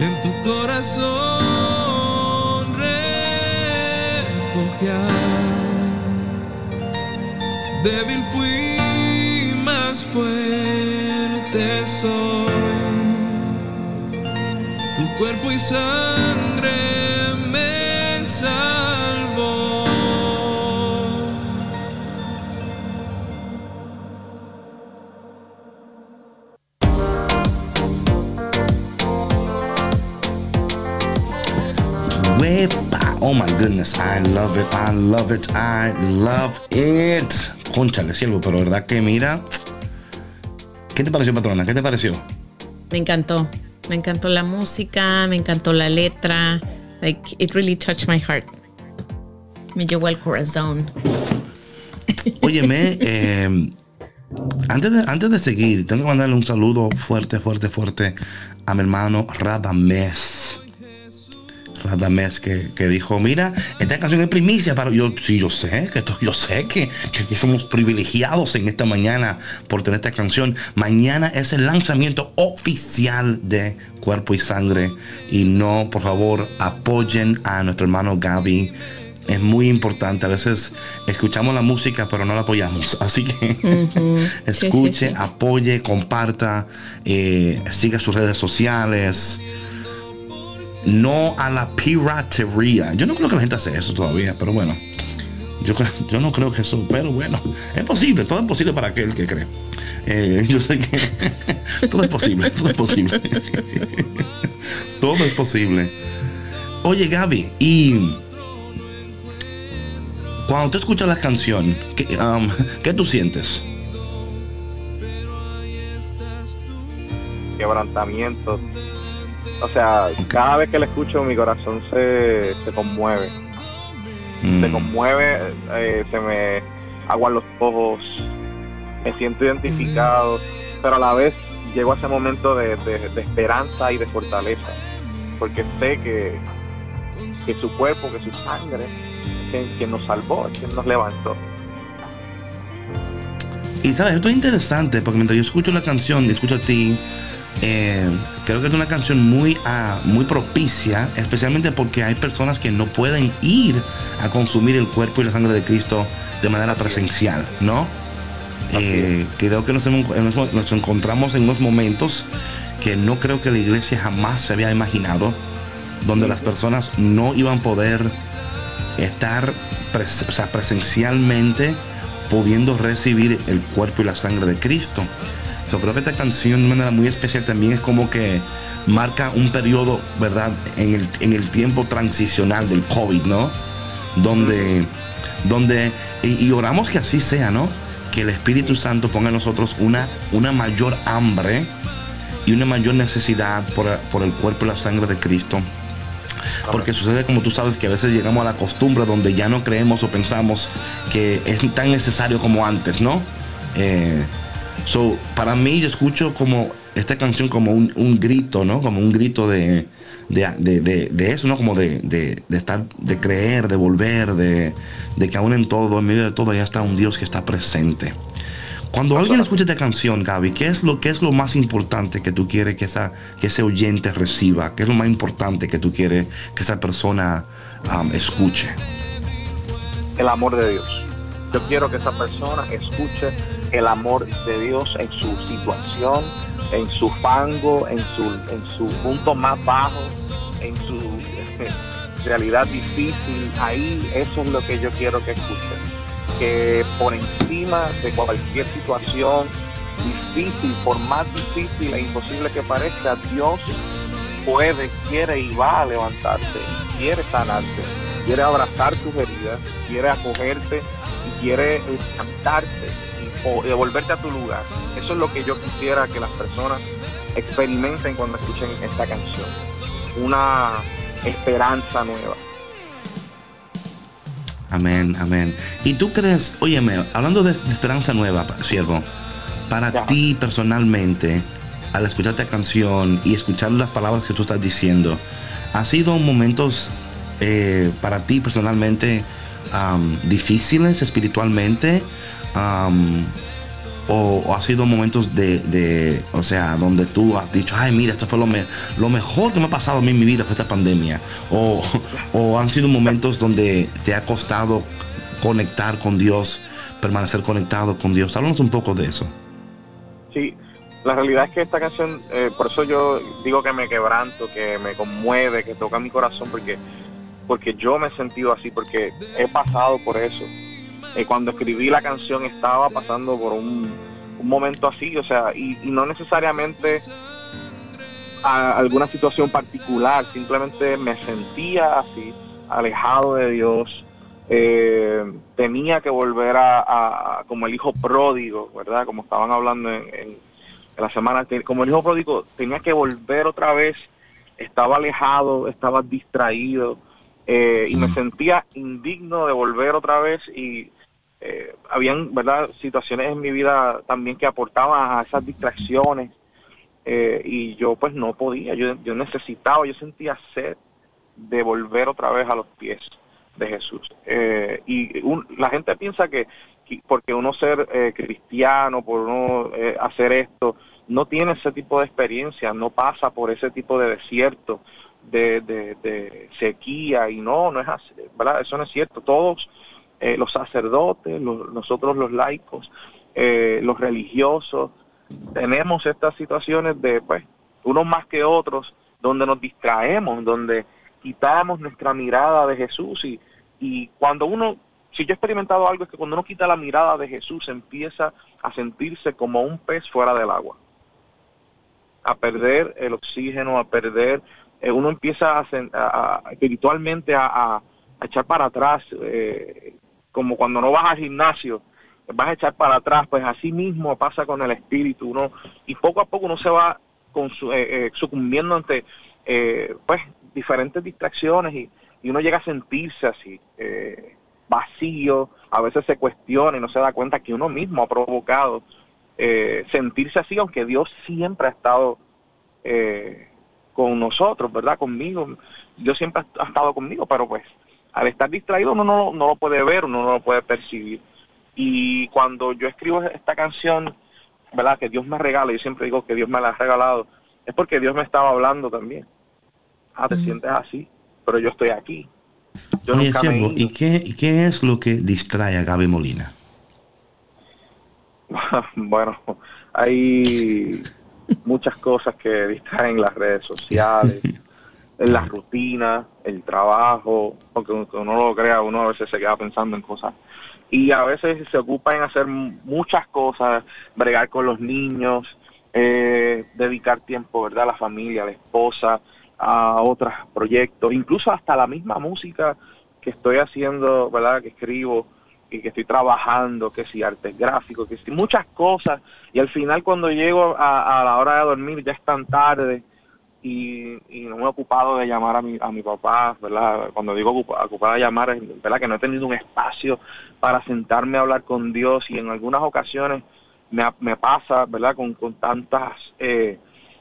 en tu corazón refugiar. Débil fui, más fuerte soy. Tu cuerpo y sangre me salvó. Wepa. Oh my goodness, I love it, I love it, I love it. Cónchale, siervo, pero verdad que mira. ¿Qué te pareció, patrona? ¿Qué te pareció? Me encantó. Me encantó la música, me encantó la letra. Like, it really touched my heart. Me llegó al corazón. Óyeme, eh, antes, de, antes de seguir, tengo que mandarle un saludo fuerte, fuerte, fuerte a mi hermano Radames. Radames que, que dijo, mira, esta canción es primicia para yo. Sí, yo sé que esto, yo sé que, que aquí somos privilegiados en esta mañana por tener esta canción. Mañana es el lanzamiento oficial de Cuerpo y Sangre. Y no, por favor, apoyen a nuestro hermano Gaby. Es muy importante. A veces escuchamos la música, pero no la apoyamos. Así que uh-huh. escuche, sí, sí, sí. apoye, comparta, eh, siga sus redes sociales. No a la piratería. Yo no creo que la gente hace eso todavía, pero bueno. Yo, yo no creo que eso, pero bueno. Es posible, todo es posible para aquel que cree. Eh, yo sé que todo es posible, todo es posible. Todo es posible. Oye, Gaby, y cuando tú escuchas la canción, ¿qué, um, ¿qué tú sientes? Quebrantamiento. O sea, okay. Cada vez que la escucho mi corazón se, se conmueve. Mm. Se conmueve, eh, se me aguan los ojos, me siento identificado, mm. pero a la vez llego a ese momento de, de, de esperanza y de fortaleza, porque sé que, que su cuerpo, que su sangre, es quien nos salvó, es quien nos levantó. Y sabes, esto es interesante, porque mientras yo escucho la canción, te escucho a ti. Eh, creo que es una canción muy, uh, muy propicia, especialmente porque hay personas que no pueden ir a consumir el cuerpo y la sangre de Cristo de manera presencial, ¿no? Eh, creo que nos, nos, nos encontramos en unos momentos que no creo que la iglesia jamás se había imaginado, donde las personas no iban a poder estar pres- o sea, presencialmente pudiendo recibir el cuerpo y la sangre de Cristo. So, creo que esta canción de manera muy especial también es como que marca un periodo, ¿verdad? En el, en el tiempo transicional del COVID, ¿no? Donde, donde y, y oramos que así sea, ¿no? Que el Espíritu Santo ponga en nosotros una, una mayor hambre y una mayor necesidad por, por el cuerpo y la sangre de Cristo. Porque sucede, como tú sabes, que a veces llegamos a la costumbre donde ya no creemos o pensamos que es tan necesario como antes, ¿no? Eh... So, para mí yo escucho como esta canción como un, un grito, ¿no? Como un grito de, de, de, de, de eso, ¿no? Como de, de, de estar, de creer, de volver, de, de que aún en todo, en medio de todo, ya está un Dios que está presente. Cuando alguien escucha esta canción, Gaby, ¿qué es lo, qué es lo más importante que tú quieres que, esa, que ese oyente reciba? ¿Qué es lo más importante que tú quieres que esa persona um, escuche? El amor de Dios. Yo quiero que esa persona escuche el amor de Dios en su situación, en su fango, en su, en su punto más bajo, en su realidad difícil. Ahí eso es lo que yo quiero que escuchen. Que por encima de cualquier situación difícil, por más difícil e imposible que parezca, Dios puede, quiere y va a levantarte, quiere sanarte, quiere abrazar tus heridas, quiere acogerte y quiere cantarte. O devolverte a tu lugar. Eso es lo que yo quisiera que las personas experimenten cuando escuchen esta canción. Una esperanza nueva. Amén, amén. ¿Y tú crees, óyeme, hablando de, de esperanza nueva, siervo, para ya. ti personalmente, al escuchar esta canción y escuchar las palabras que tú estás diciendo, ¿ha sido momentos eh, para ti personalmente um, difíciles espiritualmente? Um, O, o ha sido momentos de, de, o sea, donde tú has dicho, ay, mira, esto fue lo, me, lo mejor que me ha pasado a mí en mi vida por esta pandemia. O, o han sido momentos donde te ha costado conectar con Dios, permanecer conectado con Dios. Háblanos un poco de eso. Sí, la realidad es que esta canción, eh, por eso yo digo que me quebranto, que me conmueve, que toca mi corazón, porque, porque yo me he sentido así, porque he pasado por eso. Eh, cuando escribí la canción estaba pasando por un, un momento así, o sea, y, y no necesariamente a alguna situación particular, simplemente me sentía así, alejado de Dios, eh, tenía que volver a, a, a como el hijo pródigo, ¿verdad? Como estaban hablando en, en, en la semana, como el hijo pródigo tenía que volver otra vez, estaba alejado, estaba distraído, eh, y me sentía indigno de volver otra vez y... Eh, habían, ¿verdad?, situaciones en mi vida también que aportaban a esas distracciones, eh, y yo pues no podía, yo, yo necesitaba, yo sentía sed de volver otra vez a los pies de Jesús. Eh, y un, la gente piensa que, que porque uno ser eh, cristiano, por uno eh, hacer esto, no tiene ese tipo de experiencia, no pasa por ese tipo de desierto, de, de, de sequía, y no, no es así, ¿verdad? Eso no es cierto. Todos... Eh, los sacerdotes, los, nosotros los laicos, eh, los religiosos, tenemos estas situaciones de, pues, unos más que otros, donde nos distraemos, donde quitamos nuestra mirada de Jesús. Y, y cuando uno, si yo he experimentado algo, es que cuando uno quita la mirada de Jesús, empieza a sentirse como un pez fuera del agua, a perder el oxígeno, a perder, eh, uno empieza a, a, a, espiritualmente a, a, a echar para atrás, eh, como cuando no vas al gimnasio, vas a echar para atrás, pues así mismo pasa con el espíritu, uno, y poco a poco uno se va con su, eh, eh, sucumbiendo ante eh, pues diferentes distracciones, y, y uno llega a sentirse así, eh, vacío, a veces se cuestiona y no se da cuenta que uno mismo ha provocado eh, sentirse así, aunque Dios siempre ha estado eh, con nosotros, ¿verdad?, conmigo, Dios siempre ha estado conmigo, pero pues al estar distraído uno no, no lo puede ver, uno no lo puede percibir. Y cuando yo escribo esta canción, ¿verdad?, que Dios me regala, yo siempre digo que Dios me la ha regalado, es porque Dios me estaba hablando también. Ah, te mm. sientes así, pero yo estoy aquí. Yo Oye, nunca siempre, me he ido. ¿Y qué, qué es lo que distrae a Gaby Molina? Bueno, hay muchas cosas que distraen las redes sociales, la rutina, el trabajo, porque uno lo crea, uno a veces se queda pensando en cosas. Y a veces se ocupa en hacer muchas cosas, bregar con los niños, eh, dedicar tiempo, ¿verdad?, a la familia, a la esposa, a otros proyectos, incluso hasta la misma música que estoy haciendo, ¿verdad?, que escribo y que estoy trabajando, que si artes gráficos, que si muchas cosas. Y al final cuando llego a, a la hora de dormir ya es tan tarde, Y, y no me he ocupado de llamar a mi, a mi papá, ¿verdad? Cuando digo ocupa, ocupado de llamar, ¿verdad?, que no he tenido un espacio para sentarme a hablar con Dios. Y en algunas ocasiones me, me pasa, ¿verdad?, con, con tantas eh,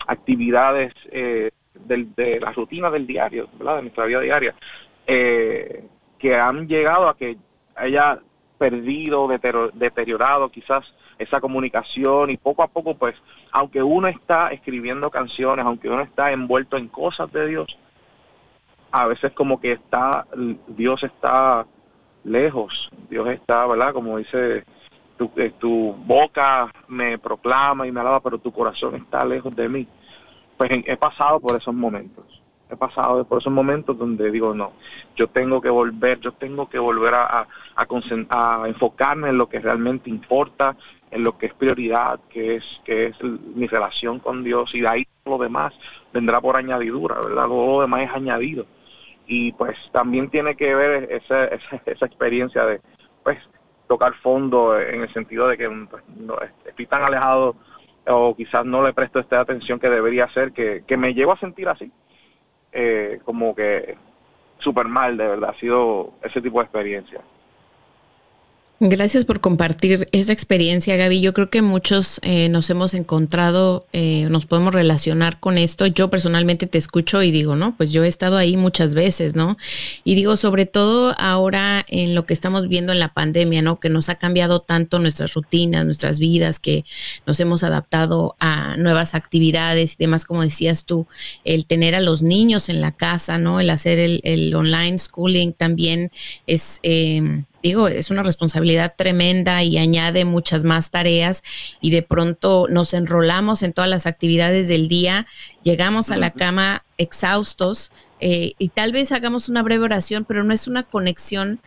actividades eh, del, de la rutina del diario, ¿verdad?, de nuestra vida diaria, eh, que han llegado a que haya perdido, deterioro, deteriorado quizás esa comunicación. Y poco a poco, pues, aunque uno está escribiendo canciones, aunque uno está envuelto en cosas de Dios, a veces como que está, Dios está lejos, Dios está, ¿verdad?, como dice, tu, tu boca me proclama y me alaba, pero tu corazón está lejos de mí. Pues he pasado por esos momentos, he pasado por esos momentos donde digo, no, yo tengo que volver, yo tengo que volver a, a, a enfocarme en lo que realmente importa, en lo que es prioridad, que es que es mi relación con Dios, y de ahí lo demás vendrá por añadidura, ¿verdad? Todo lo demás es añadido. Y pues también tiene que ver esa, esa, esa experiencia de, pues, tocar fondo, en el sentido de que, pues, no, estoy tan alejado, o quizás no le presto esta atención que debería hacer, que, que me llevo a sentir así, eh, como que súper mal, de verdad. Ha sido ese tipo de experiencia. Gracias por compartir esa experiencia, Gaby. Yo creo que muchos eh, nos hemos encontrado, eh, nos podemos relacionar con esto. Yo personalmente te escucho y digo, no, pues yo he estado ahí muchas veces, ¿no? Y digo, sobre todo ahora en lo que estamos viviendo en la pandemia, ¿no? Que nos ha cambiado tanto nuestras rutinas, nuestras vidas, que nos hemos adaptado a nuevas actividades y demás, como decías tú, el tener a los niños en la casa, ¿no? El hacer el, el online schooling también es... Eh, Digo, es una responsabilidad tremenda y añade muchas más tareas, y de pronto nos enrolamos en todas las actividades del día, llegamos a la cama exhaustos eh, y tal vez hagamos una breve oración, pero no es una conexión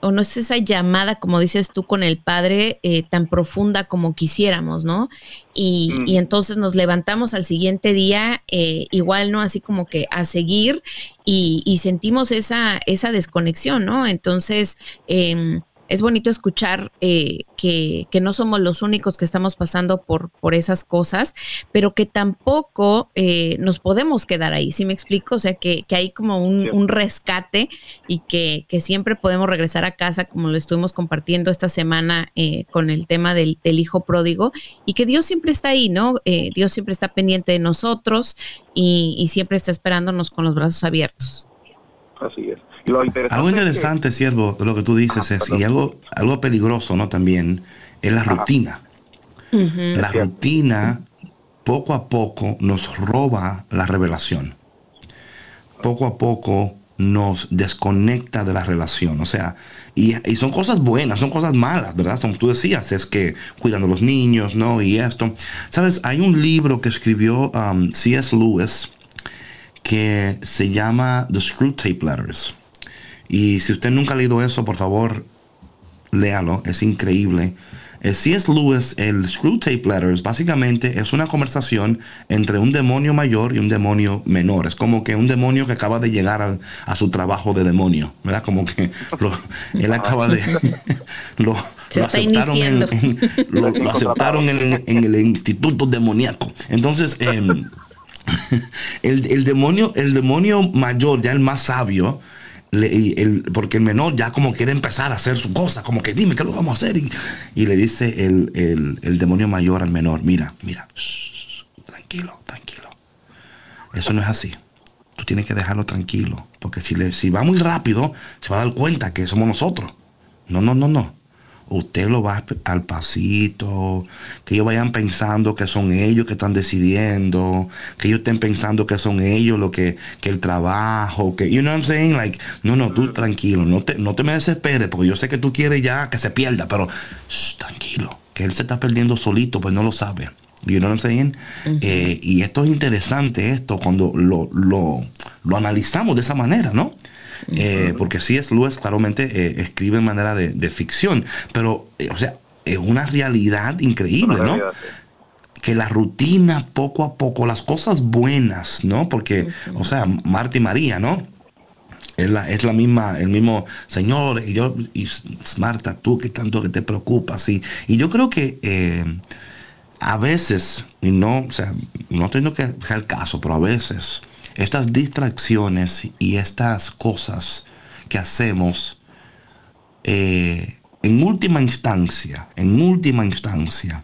o no es esa llamada, como dices tú, con el Padre eh, tan profunda como quisiéramos, ¿no? Y, mm. y entonces nos levantamos al siguiente día eh, igual, ¿no? Así como que a seguir y, y sentimos esa, esa desconexión, ¿no? Entonces eh, es bonito escuchar eh, que, que no somos los únicos que estamos pasando por, por esas cosas, pero que tampoco eh, nos podemos quedar ahí, ¿sí me explico? O sea, que, que hay como un, un rescate y que, que siempre podemos regresar a casa, como lo estuvimos compartiendo esta semana eh, con el tema del, del hijo pródigo, y que Dios siempre está ahí, ¿no? Eh, Dios siempre está pendiente de nosotros y, y siempre está esperándonos con los brazos abiertos. Así es. Lo interesante algo interesante, siervo, es que... lo que tú dices ah, es, perdón. y algo, algo peligroso, ¿no? También es la rutina. Uh-huh. La rutina poco a poco nos roba la revelación. Poco a poco nos desconecta de la relación. O sea, y, y son cosas buenas, son cosas malas, ¿verdad? Como tú decías, es que cuidando a los niños, ¿no? Y esto. ¿Sabes? Hay un libro que escribió um, C S Lewis que se llama The Screwtape Letters. Y si usted nunca ha leído eso, por favor, léalo. Es increíble. C S Lewis, el Screwtape Letters, básicamente es una conversación entre un demonio mayor y un demonio menor. Es como que un demonio que acaba de llegar a, a su trabajo de demonio, ¿verdad? Como que lo, él acaba de... lo, lo aceptaron, en, en, lo, lo aceptaron en, en el instituto demoníaco. Entonces... Eh, el, el, demonio, el demonio mayor, ya el más sabio... Le, el, porque el menor ya como quiere empezar a hacer su cosa, como que dime qué lo vamos a hacer, y, y le dice el, el, el demonio mayor al menor, mira, mira shh, tranquilo, tranquilo, eso no es así, tú tienes que dejarlo tranquilo, porque si, le, si va muy rápido se va a dar cuenta que somos nosotros. No, no, no, no usted lo va al pasito, que ellos vayan pensando que son ellos que están decidiendo, que ellos estén pensando que son ellos lo que, que el trabajo, que, you know what I'm saying, like, no, no, tú tranquilo, no te, no te me desesperes, porque yo sé que tú quieres ya que se pierda, pero shh, tranquilo, que él se está perdiendo solito, pues no lo sabe, you know what I'm saying, uh-huh. eh, y esto es interesante, esto, cuando lo, lo, lo analizamos de esa manera, ¿no? Eh, porque C S Lewis claramente eh, escribe en manera de, de ficción, pero eh, o sea, es una realidad increíble, una ¿no? Realidad, sí. Que la rutina poco a poco, las cosas buenas, ¿no? Porque, uh-huh. o sea, Marta y María, ¿no? Es la, es la misma, el mismo Señor, y yo, y Marta, tú que tanto que te preocupas, ¿sí? Y yo creo que eh, a veces, y no, o sea, no estoy diciendo que sea el caso, pero a veces. Estas distracciones y estas cosas que hacemos, eh, en última instancia, en última instancia,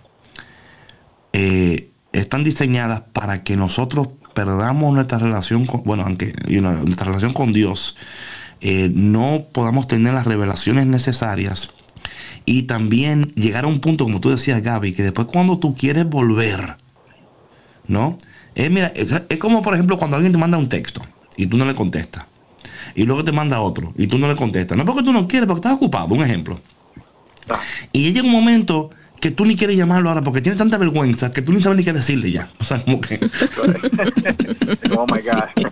eh, están diseñadas para que nosotros perdamos nuestra relación con, bueno, aunque you know, nuestra relación con Dios, eh, no podamos tener las revelaciones necesarias, y también llegar a un punto, como tú decías, Gaby, que después cuando tú quieres volver, ¿no? Eh, mira, es, es como por ejemplo cuando alguien te manda un texto y tú no le contestas, y luego te manda otro y tú no le contestas, no porque tú no quieres, porque estás ocupado, un ejemplo, ah. y llega un momento que tú ni quieres llamarlo ahora porque tienes tanta vergüenza que tú ni sabes ni qué decirle ya, o sea, como que oh my God,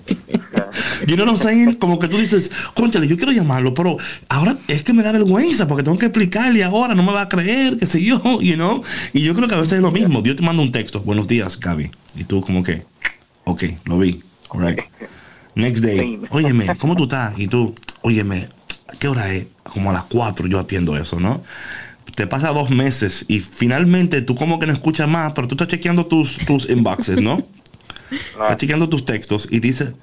you know what I'm saying, como que tú dices, cónchale, yo quiero llamarlo, pero ahora es que me da vergüenza porque tengo que explicarle ahora, no me va a creer, qué sé yo, you know, y yo creo que a veces es lo mismo. Dios te manda un texto, buenos días, Gaby, y tú como que, ok, lo vi, alright, next day, óyeme, ¿cómo tú estás? Y tú, óyeme, ¿qué hora es? Como a las cuatro yo atiendo eso, ¿no? Te pasa dos meses y finalmente tú como que no escuchas más, pero tú estás chequeando tus, tus inboxes, ¿no? Estás chequeando tus textos y dices,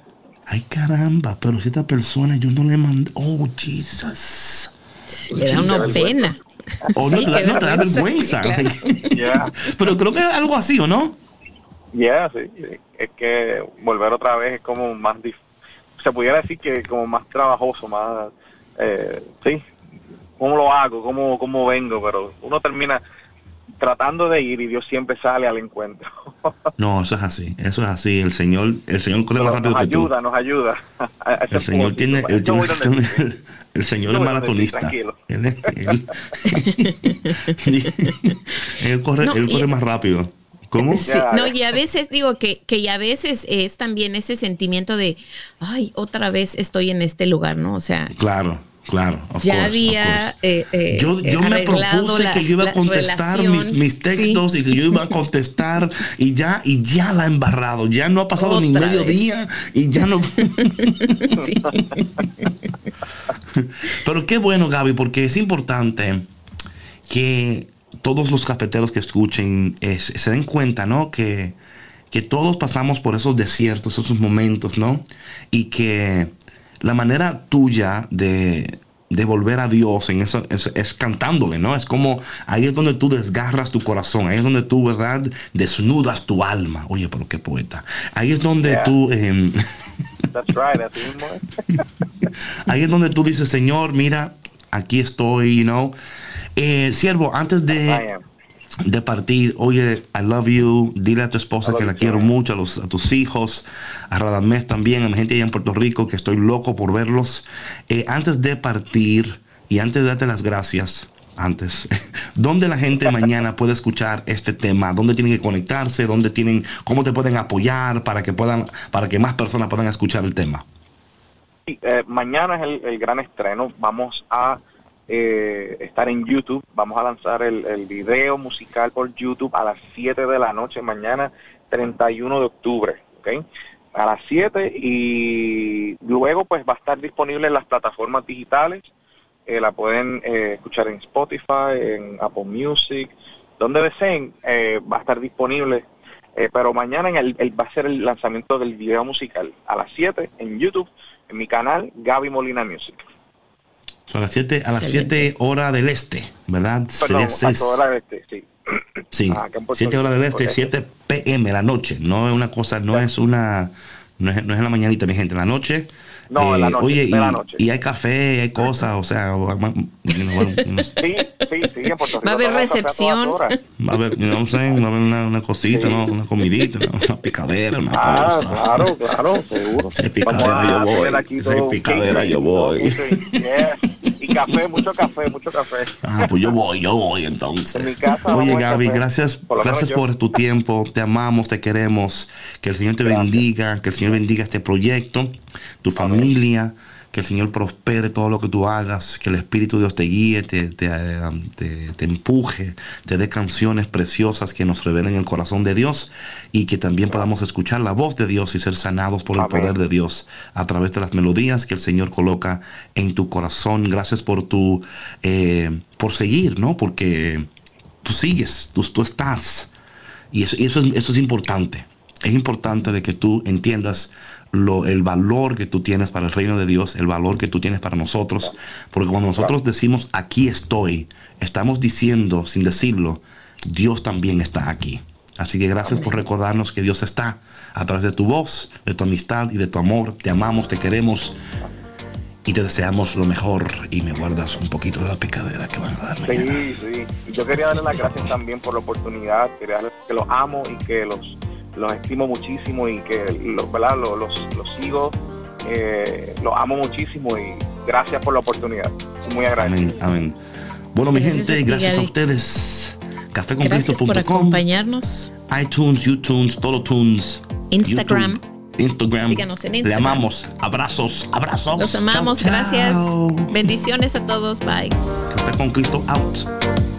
ay caramba, pero si esta persona yo no le mandé, oh Jesus, Sí, le da una pena. O no, sí, te da, no te da vergüenza. Sí, claro. Yeah. Pero creo que es algo así, ¿o no? Ya, yeah, sí, sí. Es que volver otra vez es como más difícil. Se pudiera decir que como más trabajoso, más... Eh, sí, ¿cómo lo hago? ¿Cómo, cómo vengo? Pero uno termina tratando de ir y Dios siempre sale al encuentro. No, eso es así, eso es así. El Señor, el Señor corre más rápido que tú. Nos ayuda, nos ayuda. El Señor tiene, el, tiene, el, el Señor es maratonista. Él, él, él corre, no, él corre y, más rápido. ¿Cómo? Sí, no, y a veces digo que, que y a veces es también ese sentimiento de, ay, otra vez estoy en este lugar, ¿no? O sea, claro. Claro, of ya course, había of eh, eh, yo, yo me propuse la, que yo iba a contestar mis, mis textos, sí, y que yo iba a contestar y ya y ya la he embarrado, ya no ha pasado Otra ni vez. medio día y ya no. Sí. Pero qué bueno, Gaby, porque es importante que todos los cafeteros que escuchen es, se den cuenta, ¿no? Que, que todos pasamos por esos desiertos, esos momentos, ¿no? Y que la manera tuya de, de volver a Dios en eso es, es cantándole, ¿no? Es como ahí es donde tú desgarras tu corazón, ahí es donde tú, ¿verdad?, desnudas tu alma. Oye, pero qué poeta. Ahí es donde yeah. tú... Eh, That's right, at the moment. Ahí es donde tú dices, Señor, mira, aquí estoy, you know. Eh, siervo, antes de... de partir, oye, I love you, dile a tu esposa que la quiero mucho, a, los, a tus hijos, a Radames también, a mi gente allá en Puerto Rico, que estoy loco por verlos. Eh, antes de partir y antes de darte las gracias, antes, ¿dónde la gente mañana puede escuchar este tema? ¿Dónde tienen que conectarse? ¿Dónde tienen, cómo te pueden apoyar para que puedan, para que más personas puedan escuchar el tema? Sí, eh, mañana es el, el gran estreno. Vamos a Eh, estar en YouTube, vamos a lanzar el, el video musical por YouTube a las siete de la noche, mañana treinta y uno de octubre, ¿okay? A las siete, y luego pues va a estar disponible en las plataformas digitales, eh, la pueden eh, escuchar en Spotify, en Apple Music, donde deseen, eh, va a estar disponible, eh, pero mañana en el, el va a ser el lanzamiento del video musical, a las siete en YouTube, en mi canal Gaby Molina Music. So, a las siete, a las siete horas del este, ¿verdad? Perdón, sería seis. Hora del este, sí. Sí, siete horas del este, siete p m la noche. No es una cosa, no sí. es una, no es, no es en la mañanita, mi gente, en la noche. No, eh, en la noche. Oye, y, la noche. Y hay café, hay cosas, o sea, bueno, no sé. Sí, sí, sí, en Puerto Rico. Va a haber recepción. Va a haber, no sé, va a haber una, una cosita, sí. ¿no? Una comidita, ¿no? Una picadera, una ah, cosa. Claro, claro, seguro. Si es picadera, yo voy. Si es picadera, yo voy. Café, mucho café, mucho café. Ah, pues yo voy, yo voy entonces. En mi casa. Oye, Gaby, gracias por, gracias por tu tiempo. Te amamos, te queremos. Que el Señor te gracias. bendiga, que el Señor bendiga este proyecto, tu familia, que el Señor prospere todo lo que tú hagas, que el Espíritu de Dios te guíe, te, te, te, te empuje, te dé canciones preciosas que nos revelen el corazón de Dios y que también podamos escuchar la voz de Dios y ser sanados por el Amén. poder de Dios a través de las melodías que el Señor coloca en tu corazón. Gracias por tu, eh, por seguir, ¿no? Porque tú sigues, tú, tú estás. Y eso, eso, es, eso es importante. Es importante de que tú entiendas Lo, el valor que tú tienes para el reino de Dios, el valor que tú tienes para nosotros, porque cuando nosotros decimos aquí estoy, estamos diciendo sin decirlo, Dios también está aquí. Así que gracias por recordarnos que Dios está a través de tu voz, de tu amistad y de tu amor. Te amamos, te queremos y te deseamos lo mejor, y me guardas un poquito de la picadera que van a darme. Sí, sí, yo quería darle las gracias también por la oportunidad, quería darles que los amo y que los los estimo muchísimo y que los, ¿verdad? Los, los, los sigo, eh, los amo muchísimo y gracias por la oportunidad. Muy agradecido. Amén, amén. Bueno, mi gracias gente, a ti, gracias Gaby. a ustedes. café con cristo punto com. Gracias por acompañarnos. iTunes, YouTube, Tolo Tunes, Instagram. YouTube, Instagram. Síganos en Instagram. Le amamos. Abrazos, abrazos. Los amamos. Chao, chao. Gracias. Bendiciones a todos. Bye. Café con Cristo out.